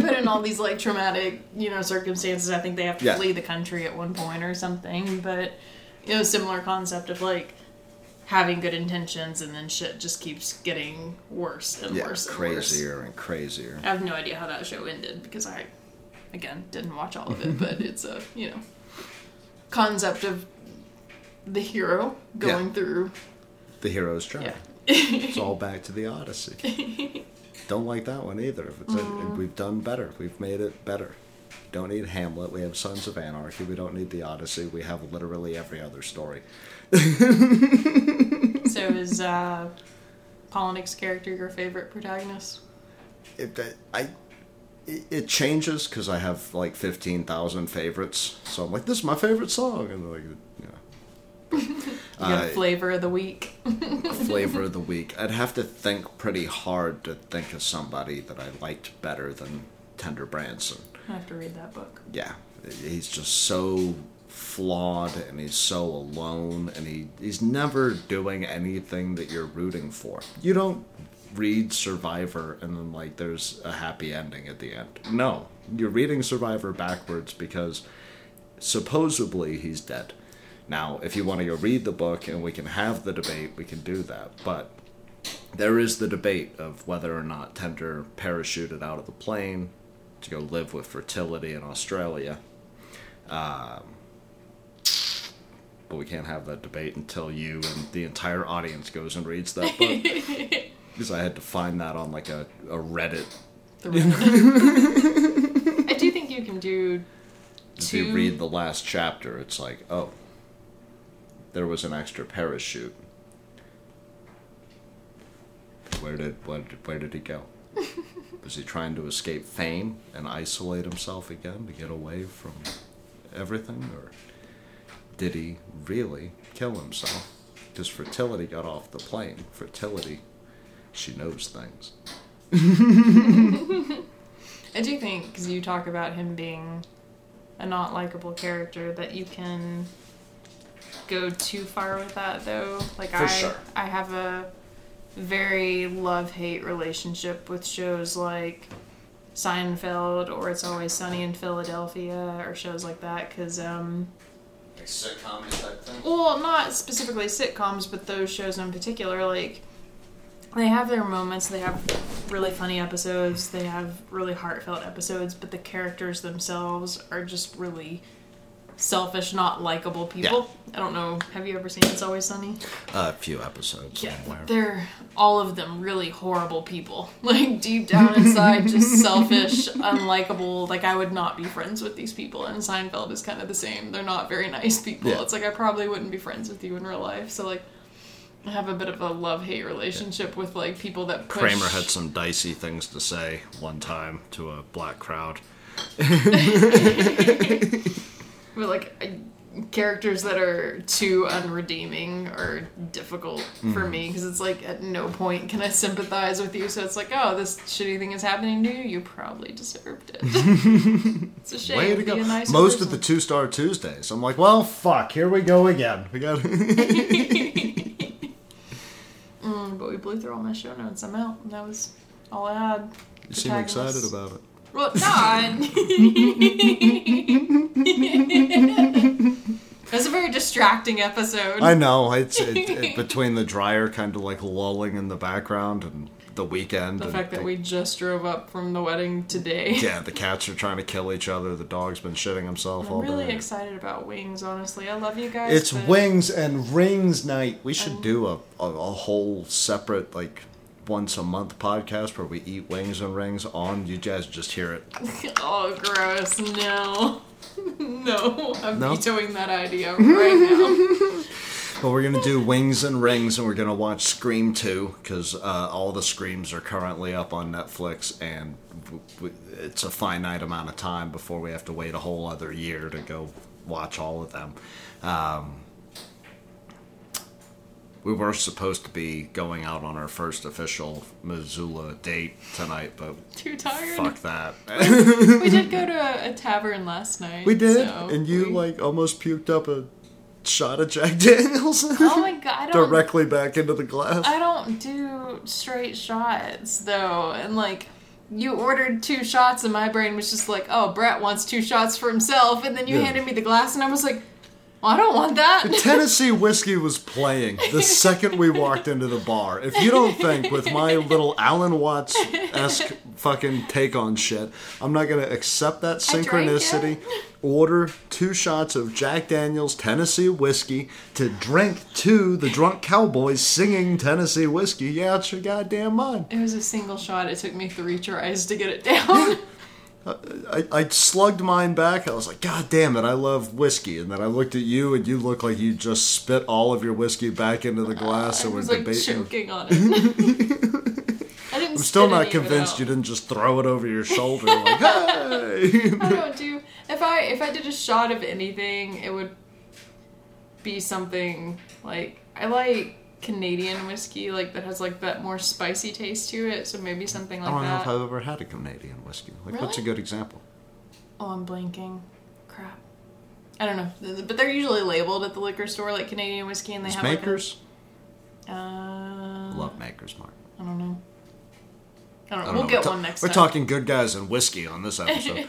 put in all these, like, traumatic, you know, circumstances. I think they have to yeah. flee the country at one point or something. But, you know, similar concept of, like, having good intentions and then shit just keeps getting worse and yeah, worse and crazier worse. and crazier. I have no idea how that show ended because I, again, didn't watch all of it. But it's a, you know, concept of the hero going yeah. through the hero's journey. Yeah. It's all back to the Odyssey. Don't like that one either. If it's mm. a, we've done better. We've made it better. Don't need Hamlet. We have Sons of Anarchy. We don't need the Odyssey. We have literally every other story. So is uh, Polnick's character your favorite protagonist? It, I. It changes because I have like fifteen thousand favorites. So I'm like, this is my favorite song, and like, you know. You got a flavor of the week. Flavor of the week. I'd have to think pretty hard to think of somebody that I liked better than Tender Branson. I have to read that book. Yeah. He's just so flawed and he's so alone and he, he's never doing anything that you're rooting for. You don't read Survivor and then like there's a happy ending at the end. No. You're reading Survivor backwards because supposedly he's dead. Now, if you want to go read the book and we can have the debate, we can do that. But there is the debate of whether or not Tender parachuted out of the plane to go live with fertility in Australia. Um, but we can't have that debate until you and the entire audience goes and reads that book. Because I had to find that on like a, a Reddit. The Reddit. I do think you can do If two... you read the last chapter, it's like, oh. There was an extra parachute. Where did where did, where did he go? Was he trying to escape fame and isolate himself again to get away from everything? Or did he really kill himself? Because fertility got off the plane. Fertility, she knows things. I do think, because you talk about him being a not likable character, that you can... go too far with that though. Like For I sure. I have a very love-hate relationship with shows like Seinfeld or It's Always Sunny in Philadelphia or shows like that because um like sitcoms type thing? Well, not specifically sitcoms, but those shows in particular, like they have their moments, they have really funny episodes, they have really heartfelt episodes, but the characters themselves are just really selfish, not likable people. Yeah. I don't know. Have you ever seen It's Always Sunny? Uh, a few episodes. Yeah, somewhere. They're all of them really horrible people. Like deep down inside, just selfish, unlikable. Like I would not be friends with these people. And Seinfeld is kind of the same. They're not very nice people. Yeah. It's like I probably wouldn't be friends with you in real life. So like, I have a bit of a love-hate relationship yeah. with like people that push. Kramer had some dicey things to say one time to a black crowd. But, like, characters that are too unredeeming are difficult mm. for me, because it's like, at no point can I sympathize with you, so it's like, oh, this shitty thing is happening to you, you probably deserved it. It's a shame. Way to go. Be a nice Most person. Of the two-star Tuesdays, I'm like, well, fuck, here we go again. We got mm, But we blew through all my show notes, I'm out, and that was all I had. You seem excited about it. Well, not. That's a very distracting episode. I know. It's it, it, between the dryer kind of like lulling in the background and the weekend. The and fact that the, we just drove up from the wedding today. Yeah, the cats are trying to kill each other. The dog's been shitting himself I'm all really day. I'm really excited about Wings, honestly. I love you guys. It's Wings and Rings night. We should and... do a, a, a whole separate like... once a month podcast where we eat wings and rings on. You guys just hear it. Oh, gross. No. No. I'm no? vetoing that idea right now. Well, we're going to do Wings and Rings, and we're going to watch Scream two, because uh, all the Screams are currently up on Netflix, and w- w- it's a finite amount of time before we have to wait a whole other year to go watch all of them. Um, we were supposed to be going out on our first official Missoula date tonight, but too tired. Fuck that. We, we did go to a, a tavern last night. We did, so and you we... like almost puked up a shot of Jack Daniels. Oh my god! I don't, directly back into the glass. I don't do straight shots though, and like you ordered two shots, and my brain was just like, "Oh, Brett wants two shots for himself," and then you yeah. handed me the glass, and I was like, well, I don't want that. The Tennessee whiskey was playing the second we walked into the bar. If you don't think with my little Alan Watts-esque fucking take on shit, I'm not going to accept that synchronicity. Order two shots of Jack Daniel's Tennessee whiskey to drink to the drunk cowboys singing Tennessee whiskey. Yeah, it's your goddamn mind. It was a single shot. It took me three tries to get it down. I, I slugged mine back. I was like, God damn it, I love whiskey. And then I looked at you, and you looked like you just spit all of your whiskey back into the glass. Uh, I was, like, choking on it. I didn't I'm still not convinced you didn't just throw it over your shoulder. Like, hey! I don't do... If I, if I did a shot of anything, it would be something, like... I like Canadian whiskey, like, that has, like, that more spicy taste to it, so maybe something like that. I don't that. know if I've ever had a Canadian whiskey. Like, really? What's a good example? Oh, I'm blanking. Crap. I don't know. But they're usually labeled at the liquor store, like, Canadian whiskey, and they it's have, Makers? Like, a... Uh... Love Makers, Mark. I don't know. I don't know. I don't we'll know. get ta- one next we're time. We're talking good guys and whiskey on this episode.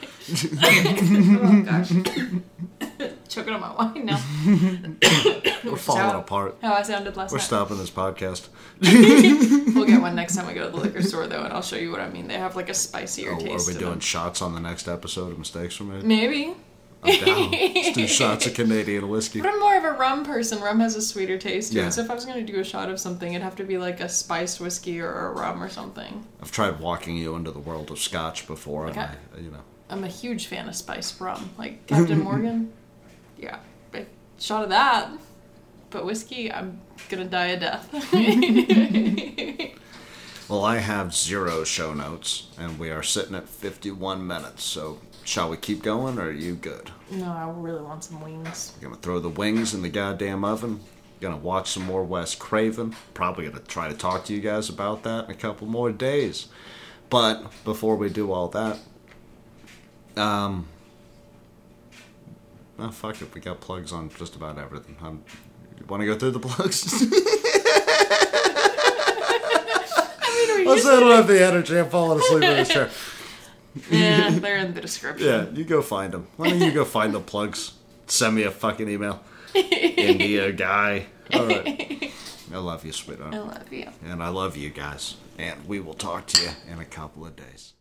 Oh, gosh. Choking on my wine now. We're falling how, apart. How I sounded last We're night. We're stopping this podcast. We'll get one next time we go to the liquor store, though, and I'll show you what I mean. They have, like, a spicier oh, taste. Are we doing them. shots on the next episode of Mistakes Were Made? Maybe. I'm down. Let's do shots of Canadian whiskey. But I'm more of a rum person. Rum has a sweeter taste to yeah. it. So if I was going to do a shot of something, it'd have to be, like, a spiced whiskey or a rum or something. I've tried walking you into the world of scotch before, like and I, I, you know. I'm a huge fan of spiced rum. Like, Captain Morgan... Yeah, a shot of that, but whiskey, I'm gonna die a death. Well, I have zero show notes, and we are sitting at fifty-one minutes, so shall we keep going, or are you good? No, I really want some wings. We're gonna throw the wings in the goddamn oven, gonna watch some more Wes Craven, probably gonna try to talk to you guys about that in a couple more days. But before we do all that, um... oh, fuck it. We got plugs on just about everything. I'm, you want to go through the plugs? I mean, are you also, I don't have the energy. I'm falling asleep in this chair. Yeah, they're in the description. Yeah, you go find them. Why don't you go find the plugs? Send me a fucking email. India guy. All right. I love you, sweetheart. I love you. And I love you guys. And we will talk to you in a couple of days.